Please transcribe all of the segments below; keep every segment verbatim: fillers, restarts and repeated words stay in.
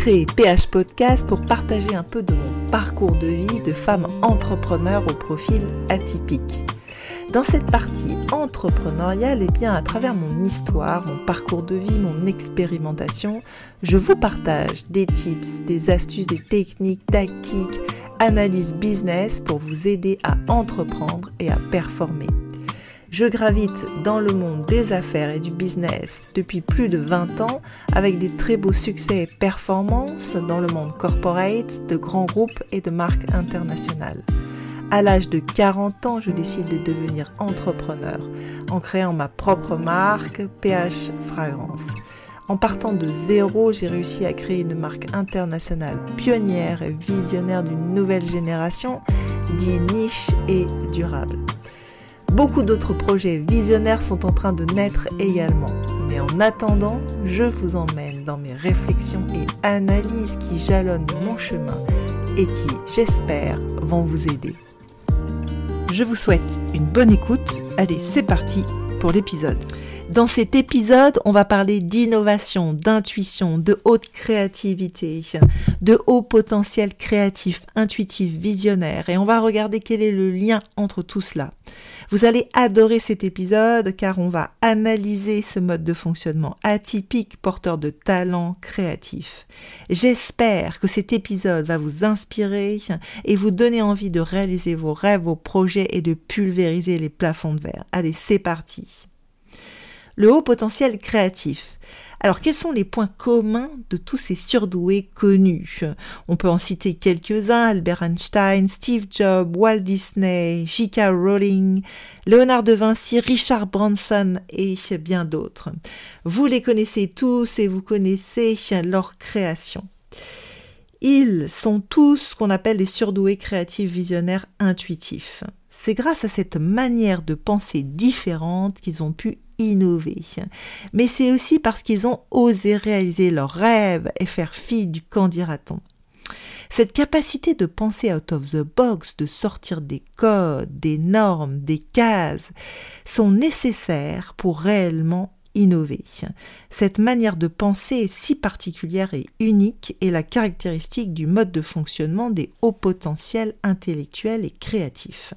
créé P H Podcast pour partager un peu de mon parcours de vie de femme entrepreneur au profil atypique. Dans cette partie entrepreneuriale, et bien à travers mon histoire, mon parcours de vie, mon expérimentation, je vous partage des tips, des astuces, des techniques, tactiques, analyse business pour vous aider à entreprendre et à performer. Je gravite dans le monde des affaires et du business depuis plus de vingt ans avec des très beaux succès et performances dans le monde corporate, de grands groupes et de marques internationales. À l'âge de quarante ans, je décide de devenir entrepreneur en créant ma propre marque P H Fragrance. En partant de zéro, j'ai réussi à créer une marque internationale pionnière et visionnaire d'une nouvelle génération, dite niche et durable. Beaucoup d'autres projets visionnaires sont en train de naître également. Mais en attendant, je vous emmène dans mes réflexions et analyses qui jalonnent mon chemin et qui, j'espère, vont vous aider. Je vous souhaite une bonne écoute. Allez, c'est parti pour l'épisode. Dans cet épisode, on va parler d'innovation, d'intuition, de haute créativité, de haut potentiel créatif, intuitif, visionnaire. Et on va regarder quel est le lien entre tout cela. Vous allez adorer cet épisode car on va analyser ce mode de fonctionnement atypique, porteur de talents créatifs. J'espère que cet épisode va vous inspirer et vous donner envie de réaliser vos rêves, vos projets et de pulvériser les plafonds de verre. Allez, c'est parti. Le haut potentiel créatif. Alors, quels sont les points communs de tous ces surdoués connus ? On peut en citer quelques-uns, Albert Einstein, Steve Jobs, Walt Disney, J K Rowling, Léonard de Vinci, Richard Branson et bien d'autres. Vous les connaissez tous et vous connaissez leur création. Ils sont tous ce qu'on appelle les surdoués créatifs, visionnaires, intuitifs. C'est grâce à cette manière de penser différente qu'ils ont pu innover. Mais c'est aussi parce qu'ils ont osé réaliser leurs rêves et faire fi du qu'en dira-t-on. Cette capacité de penser out of the box, de sortir des codes, des normes, des cases, sont nécessaires pour réellement innover. Cette manière de penser est si particulière et unique et la caractéristique du mode de fonctionnement des hauts potentiels intellectuels et créatifs.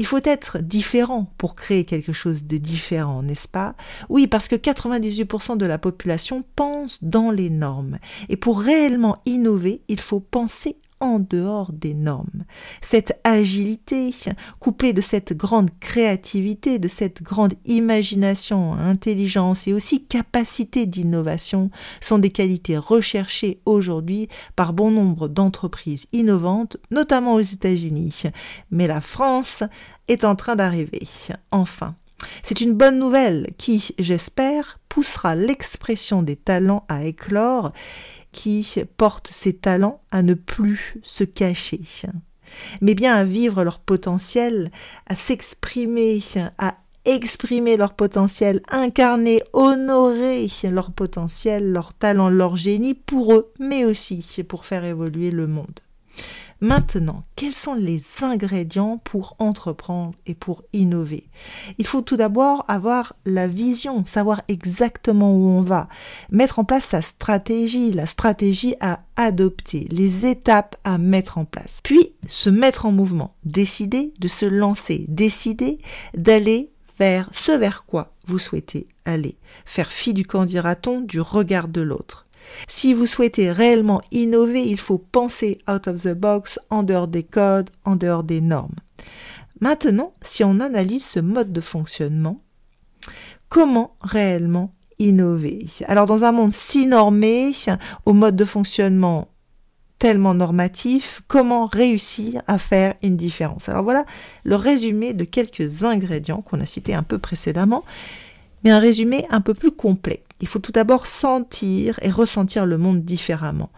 Il faut être différent pour créer quelque chose de différent, n'est-ce pas ? Oui, parce que quatre-vingt-dix-huit pour cent de la population pense dans les normes. Et pour réellement innover, il faut penser en dehors des normes. Cette agilité, couplée de cette grande créativité, de cette grande imagination, intelligence et aussi capacité d'innovation sont des qualités recherchées aujourd'hui par bon nombre d'entreprises innovantes, notamment aux États-Unis. Mais la France est en train d'arriver. Enfin, c'est une bonne nouvelle qui, j'espère, poussera l'expression des talents à éclore, qui portent ces talents à ne plus se cacher, mais bien à vivre leur potentiel, à s'exprimer, à exprimer leur potentiel, incarner, honorer leur potentiel, leur talent, leur génie pour eux, mais aussi pour faire évoluer le monde. Maintenant, quels sont les ingrédients pour entreprendre et pour innover ? Il faut tout d'abord avoir la vision, savoir exactement où on va, mettre en place sa stratégie, la stratégie à adopter, les étapes à mettre en place, puis se mettre en mouvement, décider de se lancer, décider d'aller vers ce vers quoi vous souhaitez aller, faire fi du qu'en dira-t-on, du regard de l'autre. Si vous souhaitez réellement innover, il faut penser out of the box, en dehors des codes, en dehors des normes. Maintenant, si on analyse ce mode de fonctionnement, comment réellement innover ? Alors, dans un monde si normé, au mode de fonctionnement tellement normatif, comment réussir à faire une différence ? Alors voilà le résumé de quelques ingrédients qu'on a cités un peu précédemment, mais un résumé un peu plus complet. Il faut tout d'abord sentir et ressentir le monde différemment.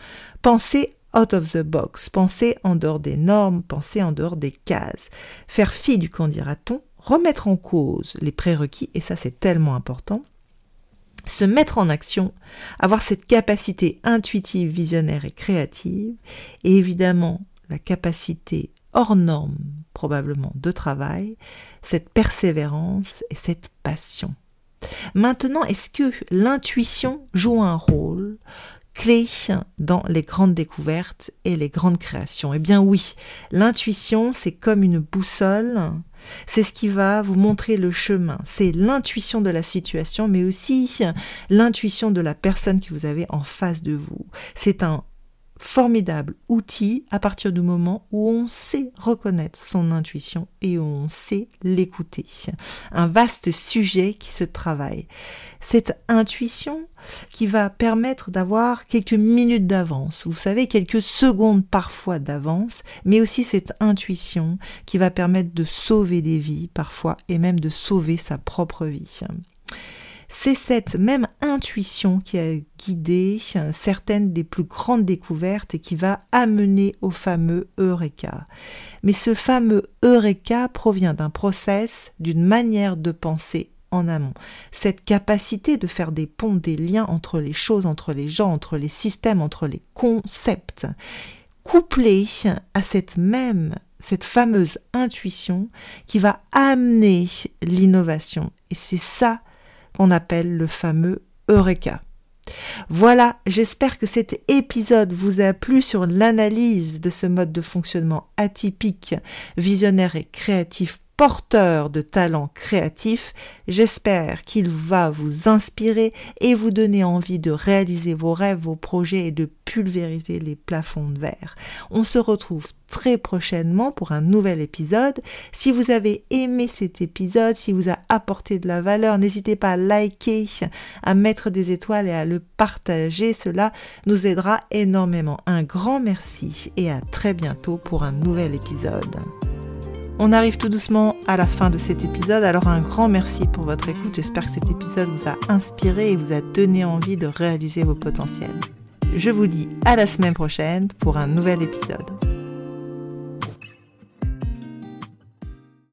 Penser out of the box, penser en dehors des normes, penser en dehors des cases. Faire fi du qu'en dira-t-on, remettre en cause les prérequis, et ça c'est tellement important. Se mettre en action, avoir cette capacité intuitive, visionnaire et créative, et évidemment la capacité hors norme, probablement de travail, cette persévérance et cette passion. Maintenant, est-ce que l'intuition joue un rôle clé dans les grandes découvertes et les grandes créations. Eh bien oui, l'intuition, c'est comme une boussole, c'est ce qui va vous montrer le chemin. C'est l'intuition de la situation, mais aussi l'intuition de la personne que vous avez en face de vous. C'est un formidable outil à partir du moment où on sait reconnaître son intuition et où on sait l'écouter. Un vaste sujet qui se travaille. Cette intuition qui va permettre d'avoir quelques minutes d'avance, vous savez, quelques secondes parfois d'avance, mais aussi cette intuition qui va permettre de sauver des vies parfois et même de sauver sa propre vie. C'est cette même intuition qui a guidé certaines des plus grandes découvertes et qui va amener au fameux Eureka. Mais ce fameux Eureka provient d'un process, d'une manière de penser en amont. Cette capacité de faire des ponts, des liens entre les choses, entre les gens, entre les systèmes, entre les concepts, couplée à cette même cette fameuse intuition qui va amener l'innovation. Et c'est ça qu'on appelle le fameux Eureka. Voilà, j'espère que cet épisode vous a plu sur l'analyse de ce mode de fonctionnement atypique, visionnaire et créatif, porteur de talents créatifs. J'espère qu'il va vous inspirer et vous donner envie de réaliser vos rêves, vos projets et de pulvériser les plafonds de verre. On se retrouve très prochainement pour un nouvel épisode. Si vous avez aimé cet épisode, s'il vous a apporté de la valeur, n'hésitez pas à liker, à mettre des étoiles et à le partager. Cela nous aidera énormément. Un grand merci et à très bientôt pour un nouvel épisode. On arrive tout doucement à la fin de cet épisode, alors un grand merci pour votre écoute. J'espère que cet épisode vous a inspiré et vous a donné envie de réaliser vos potentiels. Je vous dis à la semaine prochaine pour un nouvel épisode.